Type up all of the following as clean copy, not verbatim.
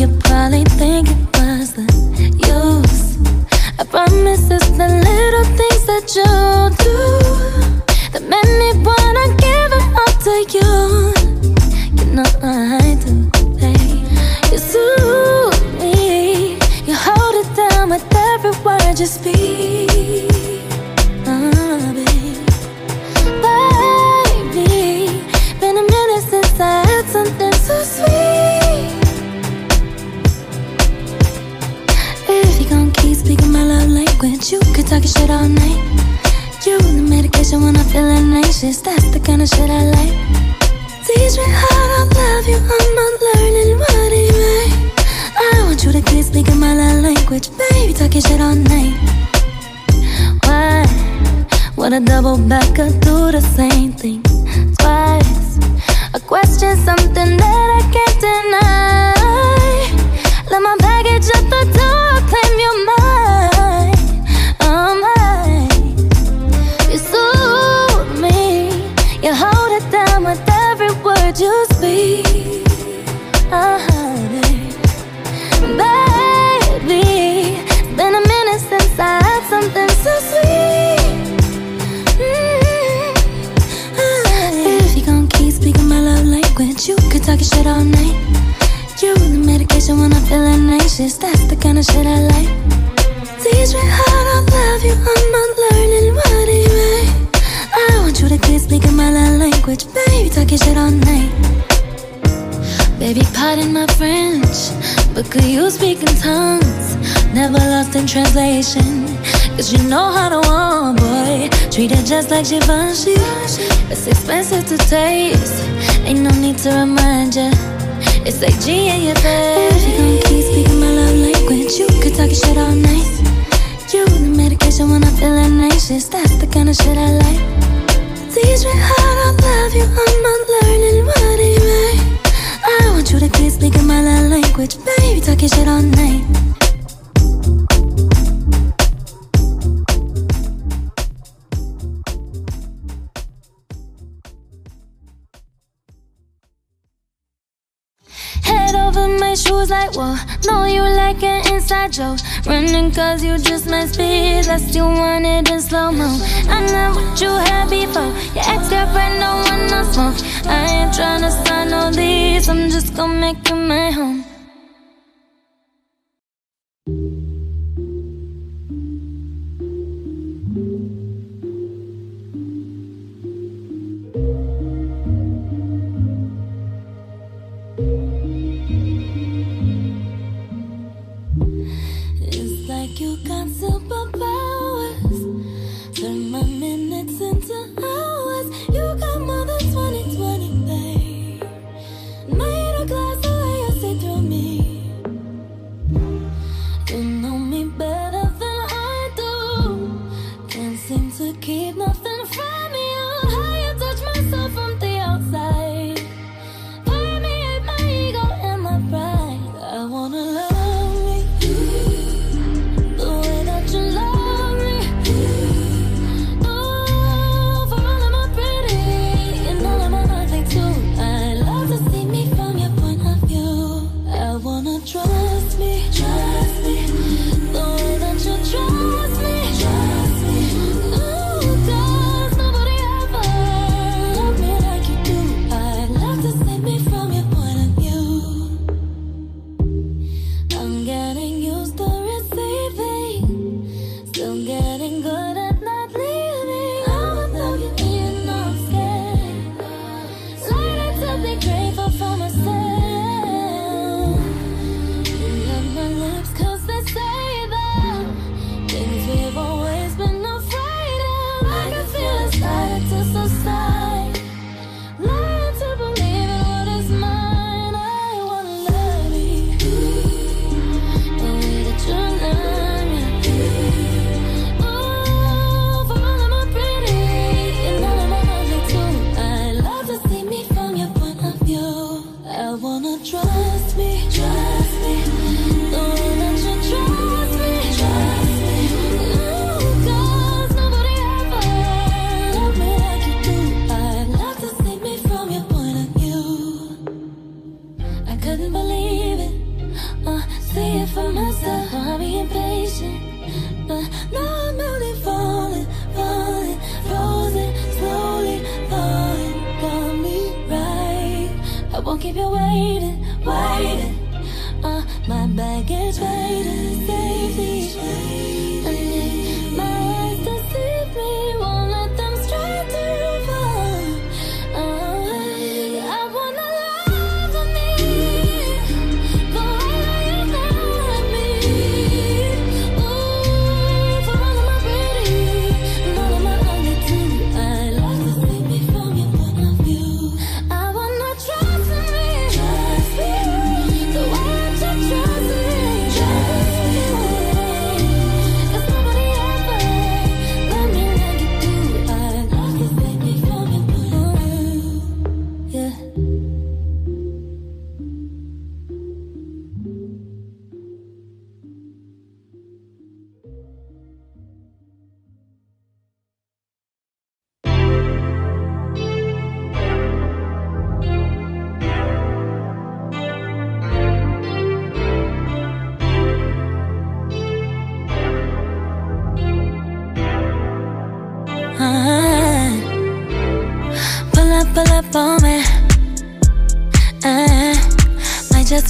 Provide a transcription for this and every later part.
You probably think it was the use. I promise it's the little things that you do that make me wanna give it all to you. You know I do, babe. You soothe me, you hold it down with every word you speak. Oh, babe, baby, been a minute since I had something so sweet. Speaking my love language, you could talk your shit all night. You the medication when I'm feeling anxious. That's the kind of shit I like. Teach me how to love you, I'm not learning what it means. I want you to keep speaking my love language, baby, talk your shit all night. Why would I double back or do the same thing twice? I question something that I can't deny. Let my baggage at the door, claim your mind. You speak, baby. It's been a minute since I had something so sweet. If you gon' keep speaking my love language, you could talk your shit all night. You the medication when I'm feeling anxious. That's the kind of shit I like. Teach me how to love you, I'm not learning what it means. I want you to keep speaking my love language, baby, talk your shit all night. Baby, pardon my French, but could you speak in tongues? Never lost in translation, cause you know how to warm, boy. Treat it just like Givenchy. It's expensive to taste, ain't no need to remind ya. It's like G in your face. If you gon' keep speaking my love language, you could talk your shit all night. You the medication when I'm feeling anxious. That's the kind of shit I like. Teach me how to love you, I'm not learning what it means. I want you to keep speaking my love language, baby, talk your shit all night. My shoes like, whoa, know you like an inside joke. Running cause you just my speed, lest you want it in slow-mo. I'm not what you had before, your ex-girlfriend don't want no smoke. I ain't tryna sign all these, I'm just gonna make you my home. You got superpowers. Turn my minutes into hours. You got more than 20/20, babe. Made a glass the way you see through me. You know me better than I do. Can't seem to keep nothing from you. How you touch myself from the outside. Permeate my ego and my pride. I wanna love. keep you waiting, waiting. My bag is waiting, safely. And if my eyes deceive me, won't let them stray too far away. I wanna love for me, the way that you love me. Ooh, for all of my pretty, and all of my ugly too. I love to see me from your point of view. I wanna trust in me, trust me, the way that you trust me.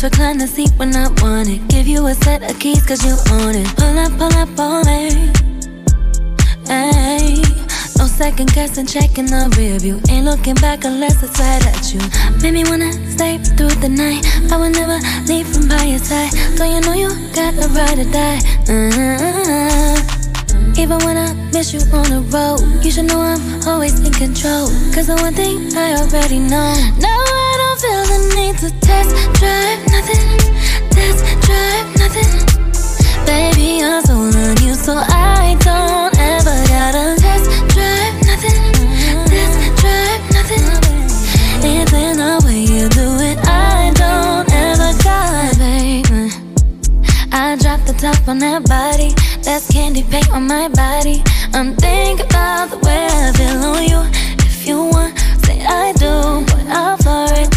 Recline the seat when I want it. Give you a set of keys cause you own it. Pull up on me. Ay, no second guessing, checking the rear view. Ain't looking back unless it's right at you. Made me wanna stay through the night. I would never leave from by your side. So you know you got a ride or die. Even when I miss you on the road, you should know I'm always in control. Cause the one thing I already know. No, feel the need to test drive nothing, test drive nothing. Baby, I'm sold on you, so I don't ever gotta test drive nothing, test drive nothing. It's in the way you do it, I don't ever gotta, baby. I drop the top on that body, that's candy paint on my body. I'm thinking about the way I feel on you. If you want, say I do, but I'll for it.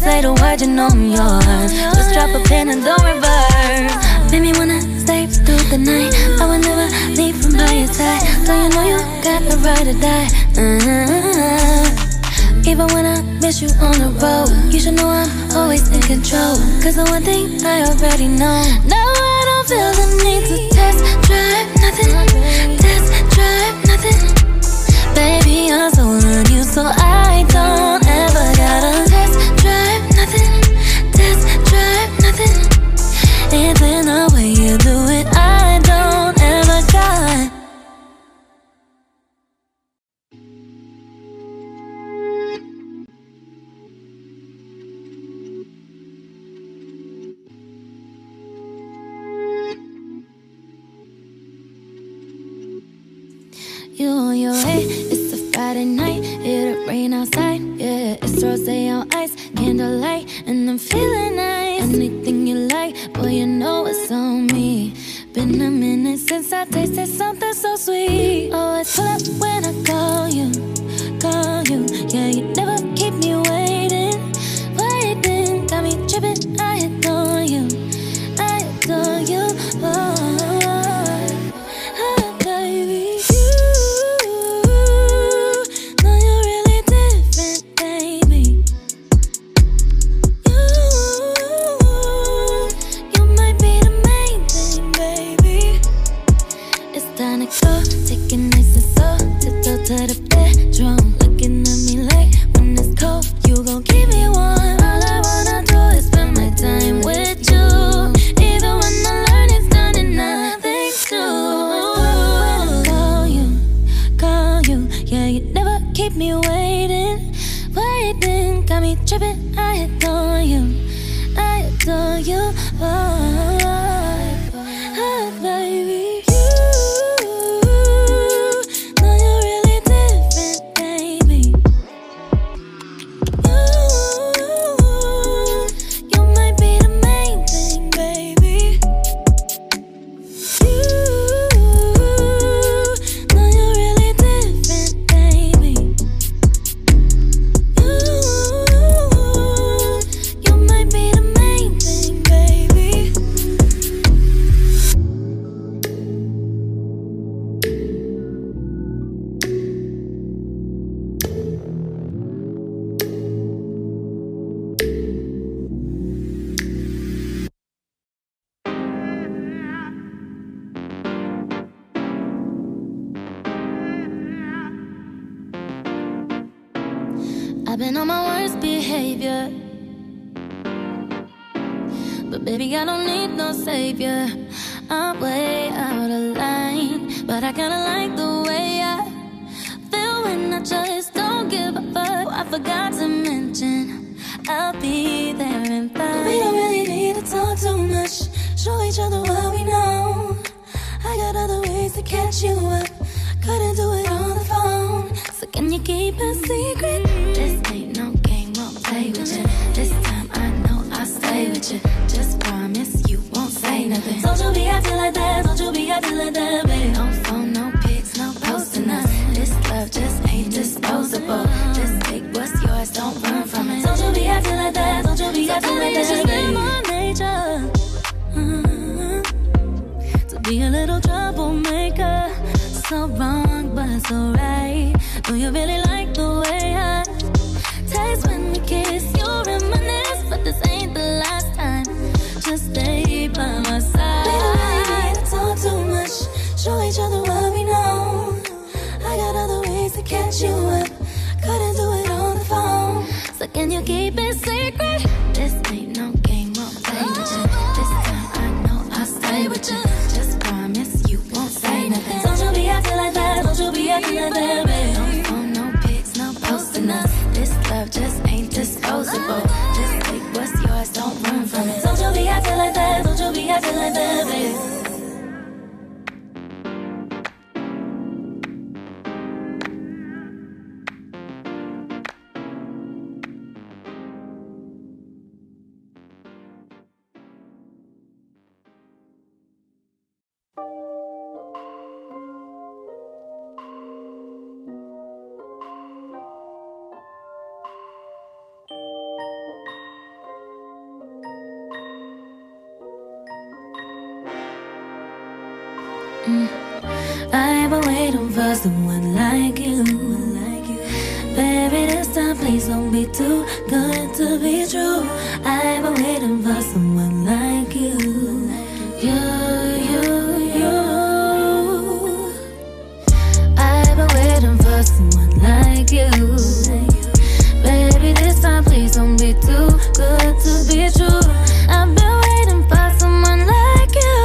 Say the word, you know I'm yours. Just drop a pin and don't reverse. Made me wanna stay through the night. I would never leave from by your side. So you know you got a right to die. Even when I miss you on the road, you should know I'm always in control. Cause the one thing I already know. Now I don't feel the need to test drive nothing, test drive nothing. Baby, I'm sold on you, so I don't ever gotta it's in the way you do it, I don't ever got. You on your way, it's a Friday night. It'll rain outside, yeah, it's rosé on ice. Candlelight, and I'm feeling nice. Anything you like, boy, you know it's on me. Been a minute since I tasted something so sweet. Always pull up when I call you, call you. Yeah, you never keep me waiting, waiting. Got me tripping, I adore you, I adore you. Oh. been on my worst behavior, but baby, I don't need no savior. I'm way out of line, but I kinda like the way I feel when I just don't give a fuck. Oh, I forgot to mention I'll be there and fine. We don't really need to talk too much, show each other what we know. I got other ways to catch you up, couldn't do it on the phone. So can you keep a secret? This ain't no game, won't play with you. This time I know I'll stay with you. Just promise you won't say nothing. Don't you be acting like that, don't you be acting like that, baby. No phone, no pics, no posting us. This love just ain't disposable. Just take what's yours, don't run from it. Don't you be acting like that, don't you be acting like that, baby. Just in my nature to be a little troublemaker. So wrong, but so right. Do you really like the way I taste when we kiss? You reminisce, but this ain't the last time. Just stay by my side. We don't really need to talk too much, show each other what we know. I got other ways to catch you up, couldn't do it on the phone. So can you keep it secret? This ain't no game, won't play with you. This time I know I'll stay with you. Just promise you won't say nothing. Like that, don't you be acting like that, baby. No phone, no pics, no posting us. This love just ain't disposable. Just take what's yours, don't run from it. Don't you be acting like that, don't you be acting like that, baby. I've been waiting for someone like you. Baby, this time please don't be too good to be true. I've been waiting for someone like you. You I've been waiting for someone like you. Baby, this time please don't be too good to be true. I've been waiting for someone like you.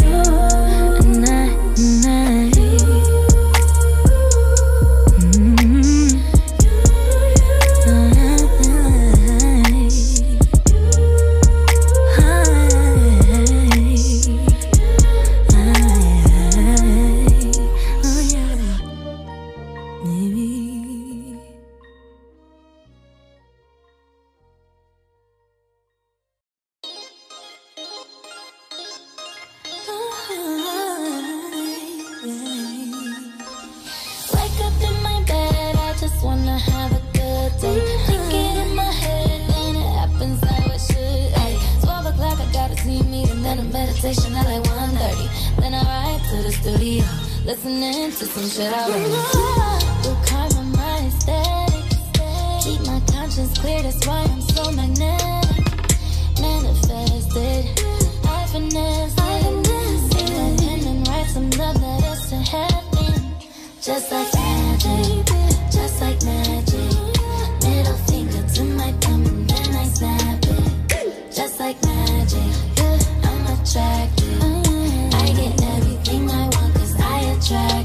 Just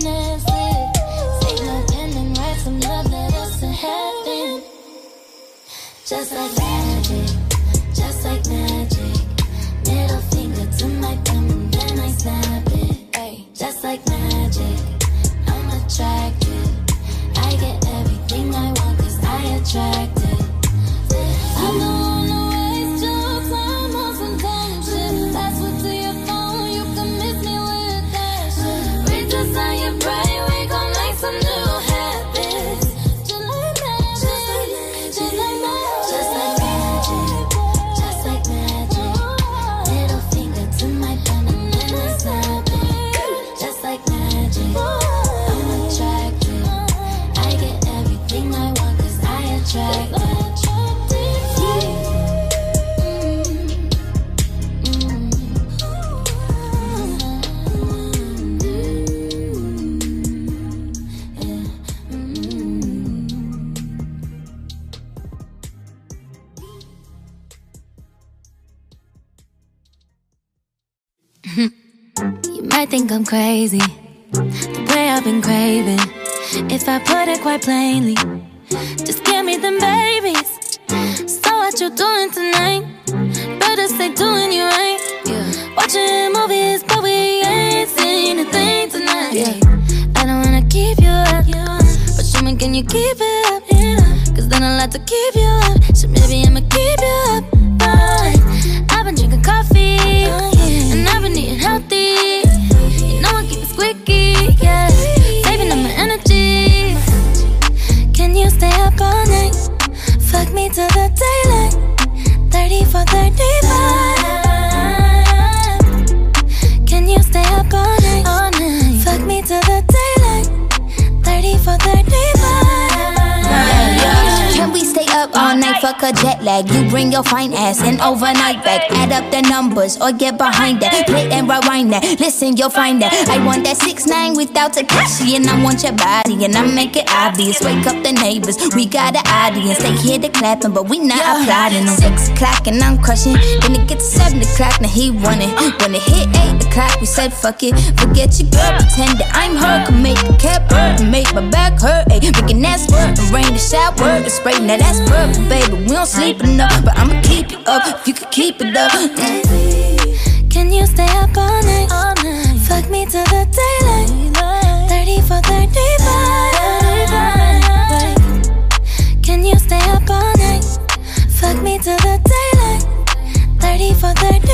like magic. might think I'm crazy, the way I've been craving. If I put it quite plainly, just give me them babies. So what you doing tonight? Better stay doing you right, yeah. Watching movies, but we ain't seen a thing tonight, yeah. I don't wanna keep you up, yeah. But show me, can you keep it up, yeah. Cause then I like to keep you up. So maybe I'ma keep you up, but I've been drinking coffee, oh, yeah. And I've been eating healthy. You know I keep it squeaky, yeah. Saving up my energy. Can you stay up all night? Fuck me till the daylight. 30 for 35. Can you stay up all night? All night. Fuck me till the daylight. 30 for 35. Can we stay up all night? Fuck a jet lag. You bring your fine ass an overnight bag. Add up the numbers or get behind that. Play and rewind that. Listen, you'll find that. I want that 6ix9ine without Tekashi, and I want your body, and I make it obvious. Wake up the neighbors. We got an audience. They hear the clapping, but we not applauding. 6 o'clock and I'm crushing. Then it gets 7 o'clock. Now he won it. When it hit 8 o'clock, we said fuck it. Forget your girl, pretend that I'm her. Can make the cap hurt, make my back hurt. Ayy, making that squirt, the rain, the shower, the spray. Now that's perfect, baby. We don't sleep enough, but I'ma keep you up if you can keep it up. Baby, can you stay up all night? All night. Fuck me till the daylight. 30 for 35. Can you stay up all night? Fuck me till the daylight. 30 for 35.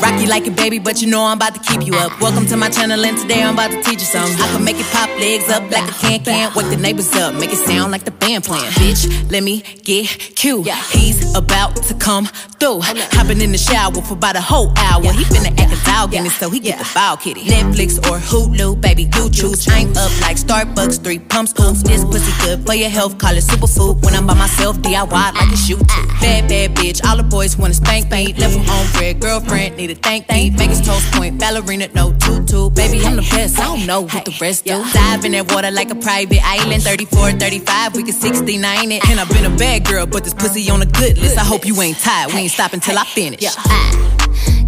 Rock you like it, baby, but you know I'm about to keep you up. Welcome to my channel, and today I'm about to teach you something. I can make it pop, legs up like a can. Wake the neighbors up, make it sound like the band playing. Bitch, let me get cute. He's about to come through. Hopping in the shower for about a whole hour. He finna act a dog in it, so he get the foul kitty. Netflix or Hulu, baby, you choose. I'm up like Starbucks, 3 pumps, oops. This pussy good for your health, call it superfood. When I'm by myself, DIY like a shoe too. Bad, bad bitch, all the boys wanna spank me. Left him on red, girlfriend, need thank Vegas toast point, ballerina, no tutu. Baby, I'm the best, I don't know what the rest do. Dive in that water like a private island. 34, 35, we can 69 it. And I've been a bad girl, but this pussy on a good list. I hope you ain't tired, we ain't stopping till I finish.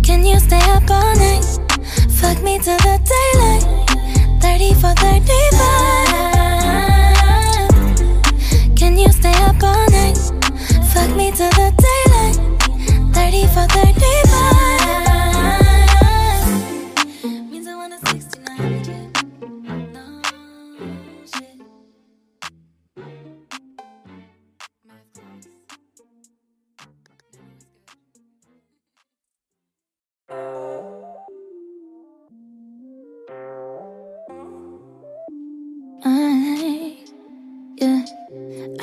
Can you stay up all night? Fuck me till the daylight. 30 for 35. Can you stay up all night? Fuck me till the daylight. 30 for 35.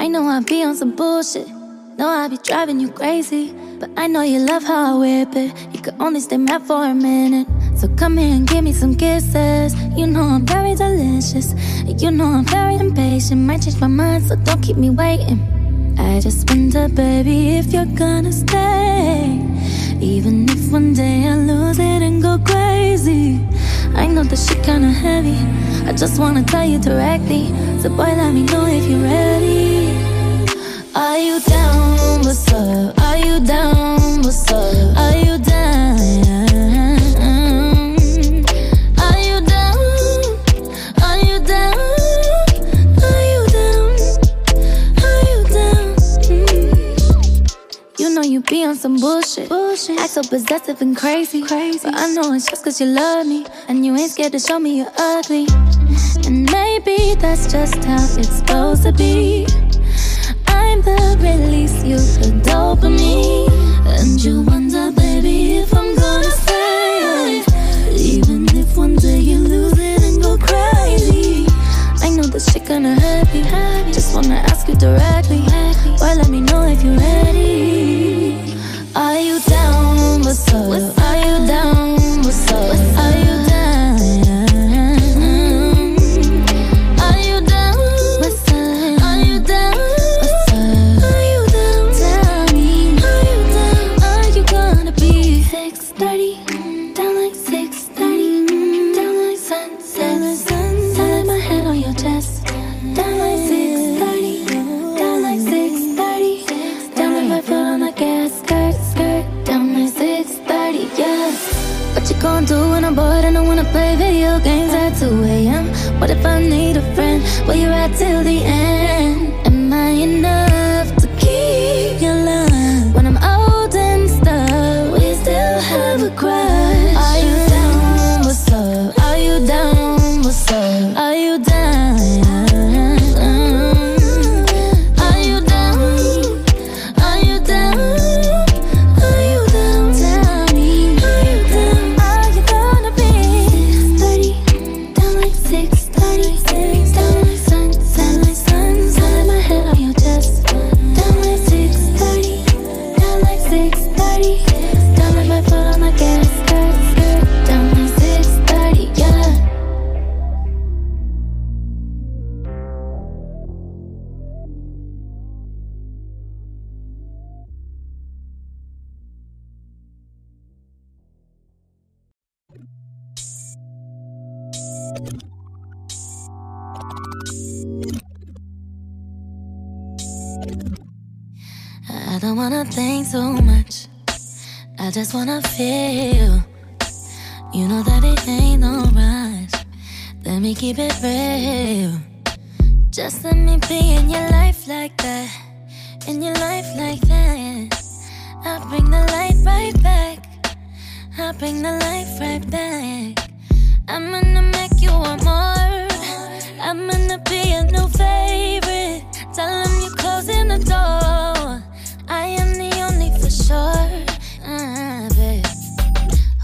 I know I be on some bullshit. Know I be driving you crazy, but I know you love how I whip it. You could only stay mad for a minute, so come here and give me some kisses. You know I'm very delicious, you know I'm very impatient. Might change my mind, so don't keep me waiting. I just wonder, baby, if you're gonna stay, even if one day I lose it and go crazy. I know that shit kinda heavy, I just wanna tell you directly. So boy, let me know if you're ready. Are you down, what's up? Are you down, what's up? Are you down? You be on some bullshit. Act so possessive and crazy. But I know it's just cause you love me, and you ain't scared to show me you're ugly. And maybe that's just how it's supposed to be. I'm the release, you the dopamine. And you wonder, baby, if I'm gonna stay, even if one day you lose it and go crazy. I know this shit gonna hurt me, just wanna ask you directly. Why, let me know if you're ready. Are you down, what's up? Are you down, what's up? Are you down? Are you down, what's up? Are you down, what's up? Are you down? Tell me, are you down? Are you gonna be 6:30, down like 6:30, down like sunset, down my head on your chest, down like 6:30, down like 6:30, down like my. 2 AM? What if I need a friend? Will you ride till the end? Am I enough to keep your love? When I'm old and stuck, we still have a crush. Are you down? What's up? Are you down? What's up? Are you down? Are you down? Are you down? I don't wanna think too much, I just wanna feel. You know that it ain't no rush, let me keep it real. Just let me be in your life like that, in your life like that. I'll bring the light right back, I'll bring the light right back. I'm gonna make you want more, I'm gonna be a new favorite. Tell them you're closing the door, I am the only for sure. Babe,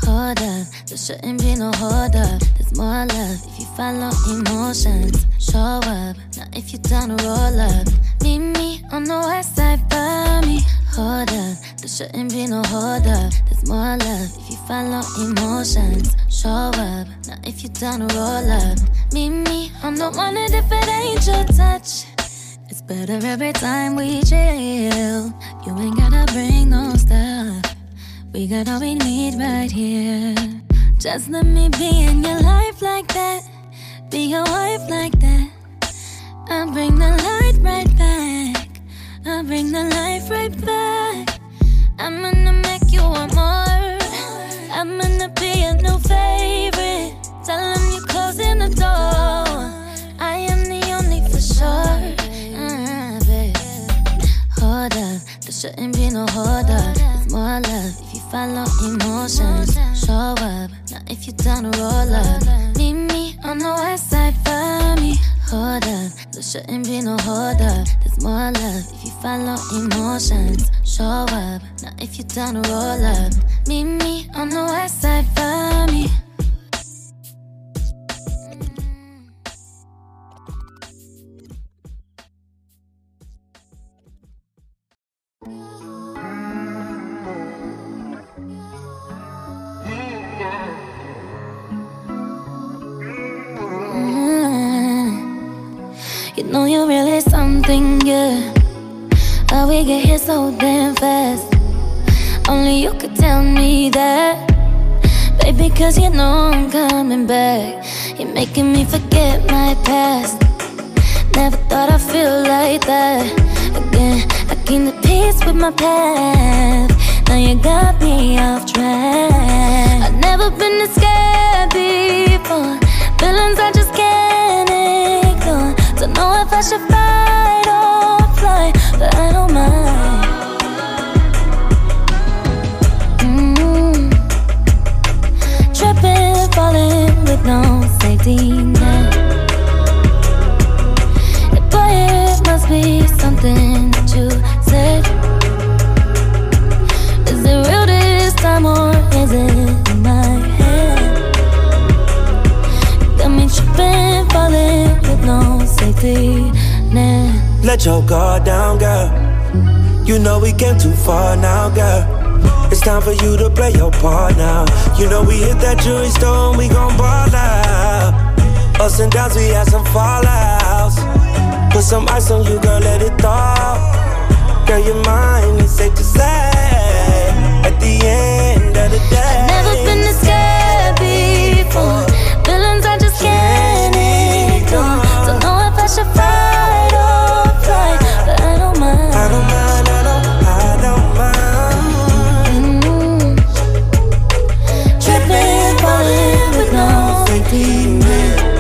hold up, there shouldn't be no hold up. There's more love if you follow emotions. Show up, not if you don't roll up. Meet me on the west side by me. Hold up, there shouldn't be no hold up. There's more love if you follow emotions. Show up, not if you don't roll up. Meet me on the one that if it ain't your touch, it's better every time we chill. You ain't gotta bring no stuff, we got all we need right here. Just let me be in your life like that, be your wife like that. I'll bring the light right back, I'll bring the life right back. I'm gonna make you want more, I'm gonna be a new favorite. Tell them you're closing the door, I am the only for sure. Hold up, there shouldn't be no hold up. It's more love if you follow emotions. Show up, not if you don't roll up. Meet me on the west side for me. Hold up, there shouldn't be no hold up. There's more love if you follow emotions. Show up, not if you don't roll up. Meet me on the west side for me. You know you're really something, yeah. How we get here so damn fast, only you could tell me that. Baby, cause you know I'm coming back. You're making me forget my past. Never thought I'd feel like that again. I came to peace with my path, now you got me off track. I've never been this scared before, feelings I just can't ignore. Don't know if I should fight or fly, but I don't mind. Tripping, falling with no safety net. But it must be something that you said. Is it real this time or is it in my head? Got me tripping, falling with no safety net. Let your guard down, girl. You know we came too far now, girl. It's time for you to play your part now. You know we hit that jewelry store and we gon' ball out. Ups and downs, we had some fallouts. Put some ice on you, girl, let it thaw. Girl, you're mine, it's safe to say. At the end of the day, I've never been this scared before. Feelings I just can't ignore. Don't know if I should fight or flight, but I don't mind. I don't mind, I don't mind. Tripping, falling with no safety net.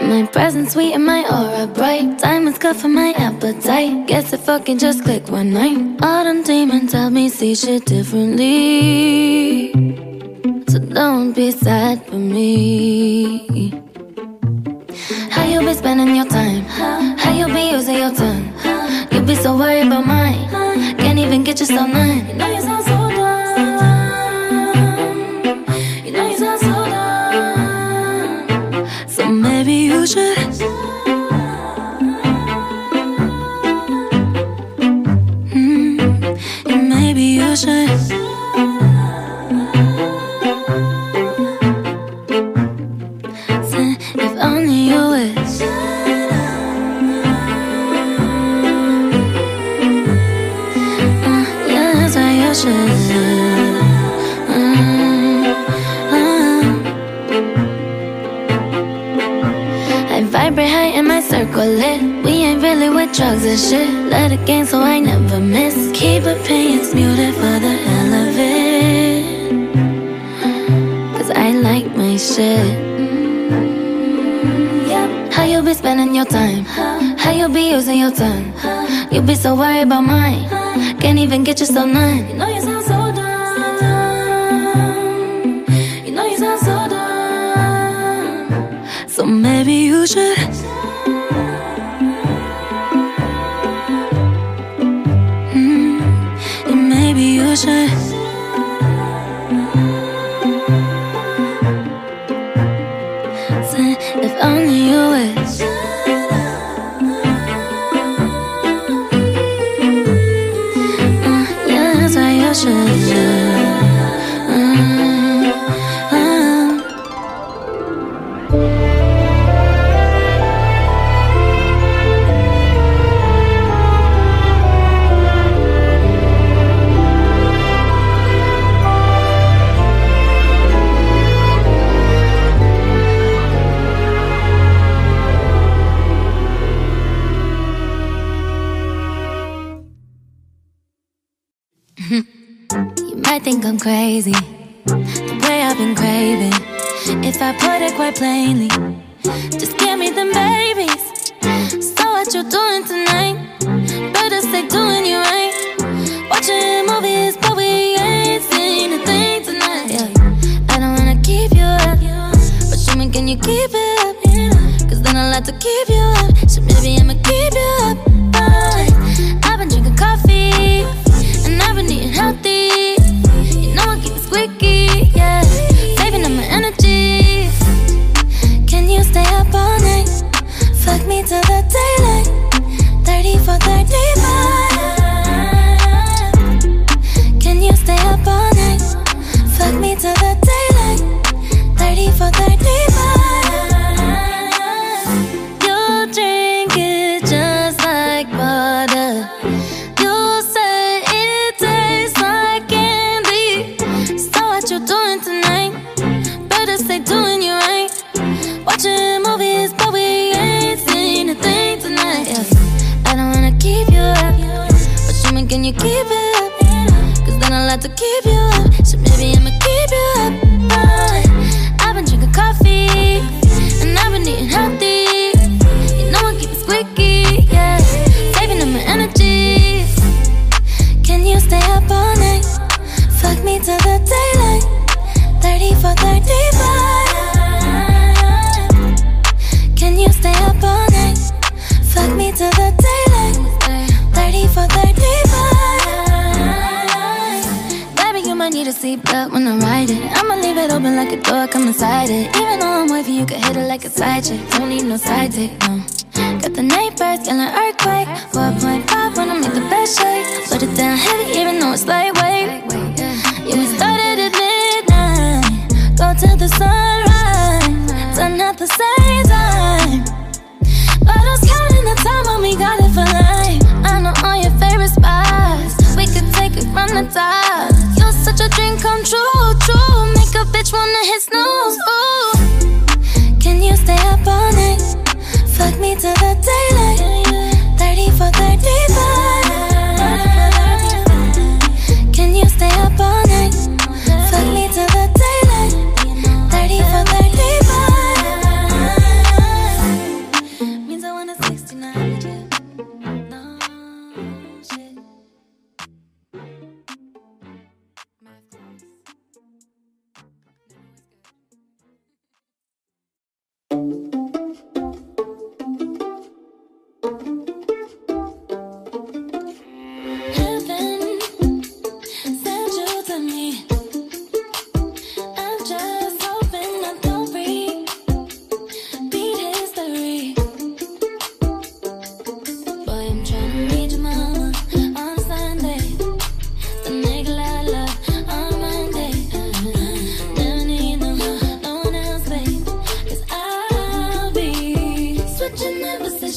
My presence sweet and my aura bright. Diamonds cut for my appetite. Guess it fucking just clicked one night. Autumn demon taught me see shit differently, so don't be sad for me. How you be spending your time? How you be using your tongue? You be so worried about mine. Can't even get yourself nine. You know you sound so dumb. You know you sound so dumb. So maybe you should. Maybe you should. I vibrate high in my circle lit. We ain't really with drugs and shit. Let it game so I never miss. Keep opinions muted for the hell of it, cause I like my shit. Yep. How you be spending your time? How you be using your tongue? You be so worried about mine. Can't even get yourself none. You know you sound so dumb. You know you sound so dumb. So maybe you should. And maybe you should. So if only you wish. Think I'm crazy, the way I've been craving. If I put it quite plainly, just give me them babies. So what you doing tonight? Better stay doing you right. Watching movies, but we ain't seen a thing tonight. Yeah. I don't wanna keep you up, but show me, can you keep it up? Yeah. Cause then I'll have to keep you up. So maybe I'ma keep you up. But I've been drinking coffee, and I've been eating healthy. Squeaky, yeah, saving up my energy. Can you stay up all night? Fuck me till the daylight. 34, 35. Can you stay up all night? Fuck me till the daylight. 34, 35. You drink it just like water. You say it tastes like candy. What you doing tonight? Better stay doing you right. Watching movies, but we ain't seen a thing tonight. Yeah. I don't wanna keep you up, but show me, can you keep it up? Cause then I'll have to keep you up. So maybe I'ma keep you up. But I've been drinking coffee, and I've been eating healthy. You know I keep it squeaky, yeah, saving up my energy. Can you stay up all night? Fuck me till the daylight. 34, 35. Can you stay up all night? Fuck me till the daylight. 34, 35. Baby, you might need a seatbelt when I ride it. I'ma leave it open like a door, come inside it. Even though I'm wavy, you can hit it like a side chick. Don't need no side dick, no. Got the night birds, an earthquake. 4.5 when I make the bed shake. Put it down heavy even though it's lightweight. Yeah, we started at midnight, go to the sunrise, done at the same time. But I was counting the time when we got it for life. I know all your favorite spots, we could take it from the top. You're such a dream come true, true. Make a bitch wanna hit snooze, ooh. Can you stay up all night? Fuck me till the daylight. 34, 35. Can you stay up all night? Fuck me till the daylight. 34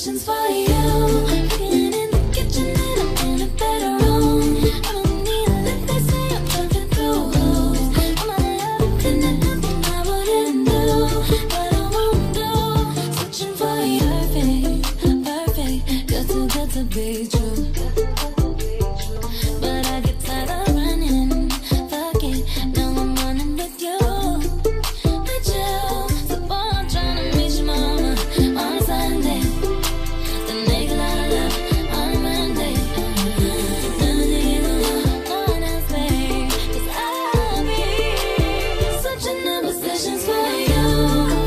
Questions for you. Cooking in the kitchen and I'm in a better room. I don't need a lift, they say I'm jumping through hoops. I'm gonna love it, and there's nothing I wouldn't do. But I won't do. Searching for you. Perfect, perfect. Good to, good to be true. But I get tired of running. Fuck it, now I'm running with you. With you. So boy, I'm trying to meet your mama on a Sunday. Questions for you. It's some shit that things you don't do. To you I kinda want to. Cause I'm down for you, cause you're down for me. Such an imposition for you. Way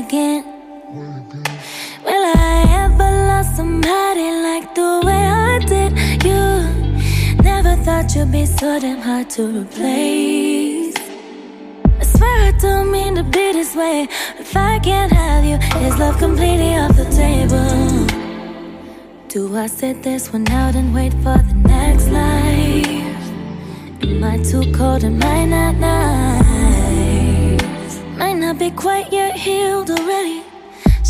again. Will I ever love somebody like the way I did you? Never thought you'd be so damn hard to replace. I swear I don't mean to be this way. If I can't have you, is love completely off the table? Do I sit this one out and wait for the next life? Am I too cold? Am I not nice? Might not be quite yet healed already.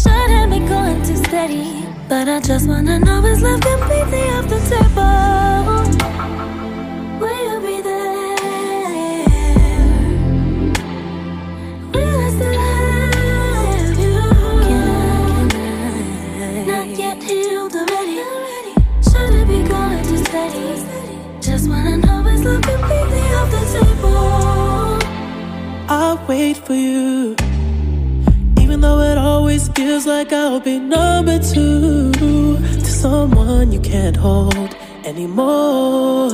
Should have been going too steady. But I just wanna know, is love completely off the table? Will you be there? Will I still have you? Not yet healed already. Should have been going too steady. Just wanna know, is love completely off the table? I'll wait for you, even though it always feels like I'll be number two to someone you can't hold anymore.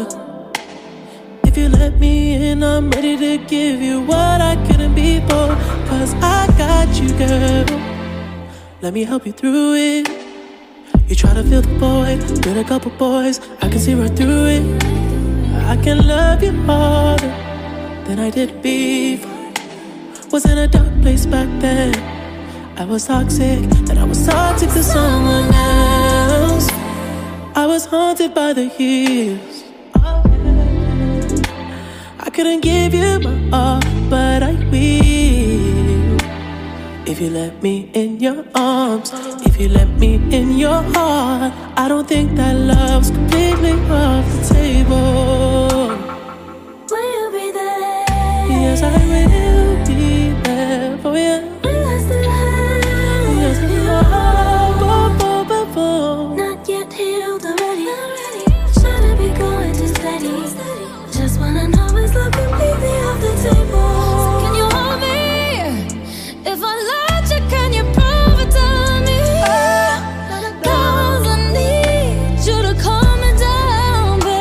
If you let me in, I'm ready to give you what I couldn't be for. Cause I got you, girl. Let me help you through it. You try to feel the boy with a couple boys, I can see right through it. I can love you harder than I did before. Was in a dark place back then. I was toxic, and I was toxic to someone else. I was haunted by the years. I couldn't give you my all, but I will. If you let me in your arms, if you let me in your heart, I don't think that love's completely off the table. Will you be there? Yes, I will be. Oh yeah. Will I still have yes, you? Not yet healed already. Should I be going too steady? Just wanna know, is love completely off the table? So can you hold me? If I loved you, can you prove it to me? Cause I need you to calm me down, baby.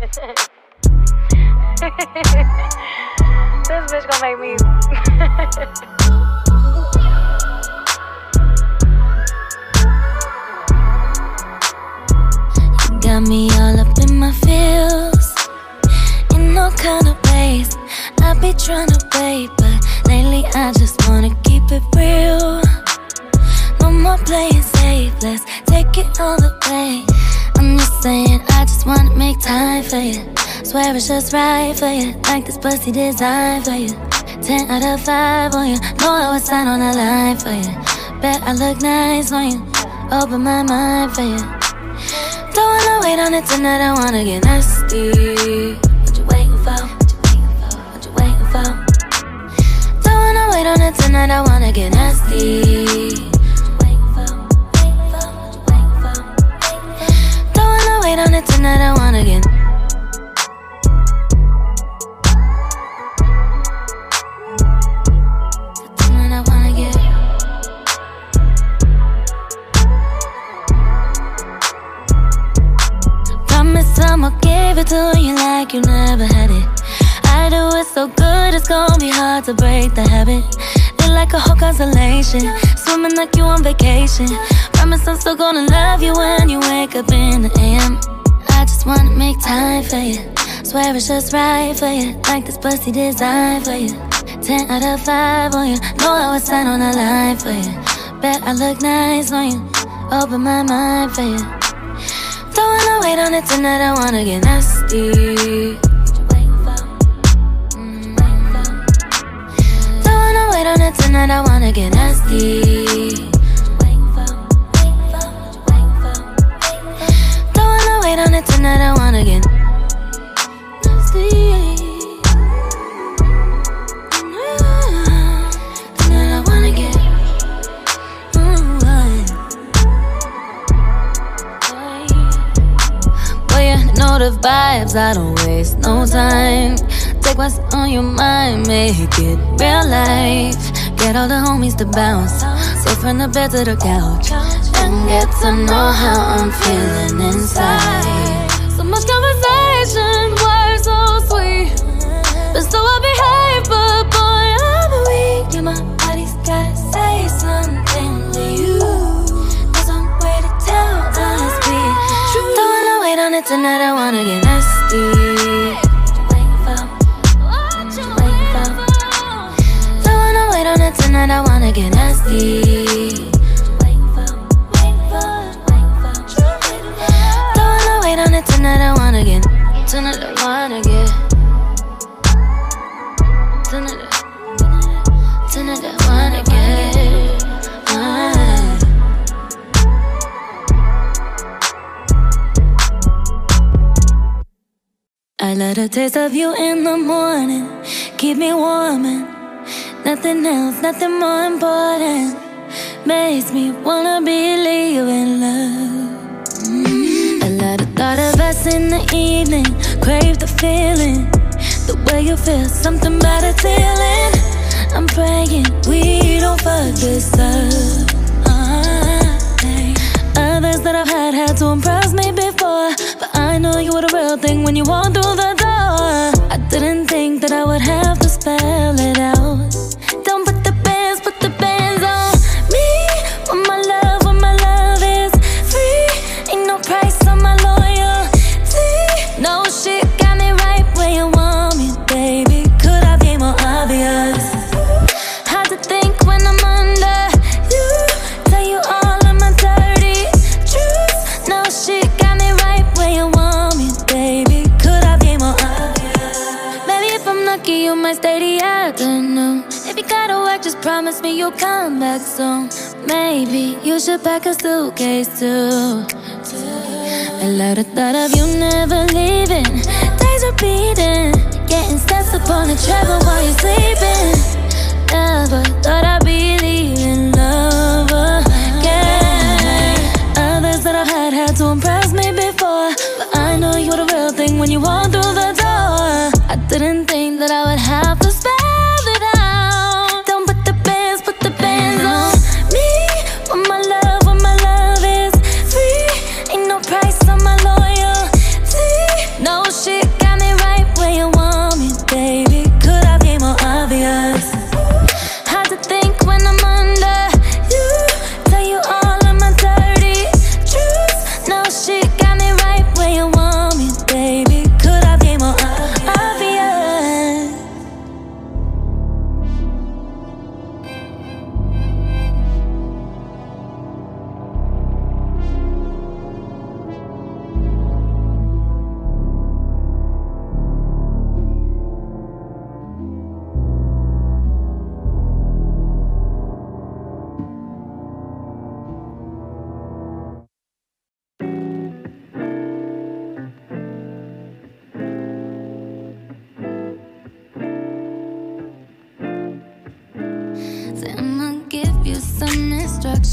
This bitch gonna make me. You got me all up in my feels, in all kind of ways. I be tryna wait, but lately I just wanna keep it real. No more playing safe, let's take it all the way. I'm just saying, I just wanna make time for you. Swear it's just right for you, like this pussy designed for you. 10 out of 5 on you, know I would sign on the line for you. Bet I look nice on you, open my mind for you. Don't wanna wait on it tonight, I wanna get nasty. What you waiting for? Don't wanna wait on it tonight, I wanna get nasty. Don't wanna wait on it tonight, I wanna get nasty. Promise I'ma give it to you like you never had it. I do it so good, it's gonna be hard to break the habit. Look like a whole constellation, swimming like you on vacation. Promise I'm still gonna love you when you wake up in the AM. I just wanna make time for you. Swear it's just right for you, like this pussy designed for you. 10 out of 5 on you, know I would sign on the line for you. Bet I look nice on you, open my mind for you. Don't wanna wait on it tonight, I wanna get nasty. Don't wanna wait on it tonight, I wanna get nasty. Don't wanna wait on it tonight, I wanna get nasty. Know the vibes, I don't waste no time. Take what's on your mind, make it real life. Get all the homies to bounce, so from the bed to the couch, and get to know how I'm feeling inside. So much conversation, words so sweet, but so I behave, but boy, I'm weak. Yeah, my body's gotta say something to you. There's one way to tell us we true. Don't wanna wait on it tonight, I wanna get nasty. Don't wanna wait on it tonight, I wanna get nasty. Don't wanna wait on it tonight, I wanna get. Tonight I wanna get. Tonight I wanna get. I let a taste of you in the morning, keep me warm and nothing else, nothing more important makes me wanna believe in love. I love the thought of us in the evening, crave the feeling, the way you feel, something about a feeling. I'm praying we don't fuck this up. Others that I've had to impress me before, but I know you were the real thing when you walked through the door. I didn't think that I would have to spell it out. Promise me you'll come back soon. Maybe you should pack a suitcase too. I love the thought of you never leaving. Days repeating, getting steps upon a travel while you're sleeping. Never thought I'd be leaving love again. Others that I've had to impress me before, but I know you were the real thing when you walked through the door. I didn't think that I would have to spend. Shit.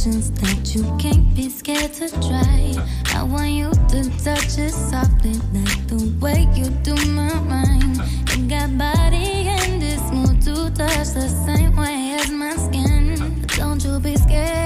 emotions that you can't be scared to try. I want you to touch it softly, like the way you do my mind. You got body and it's smooth to touch, the same way as my skin. But don't you be scared.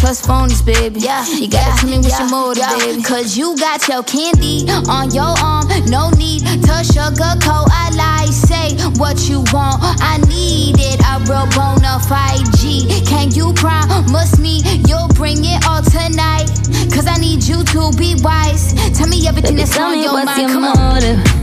Trust phones, baby. Yeah, you gotta tell me what's your motive, baby. Cause you got your candy on your arm, no need to sugarcoat. I lie, say what you want. I need it, a real bona fide G. Can you promise me you'll bring it all tonight? Cause I need you to be wise. Tell me everything baby, that's on your mind. Come on.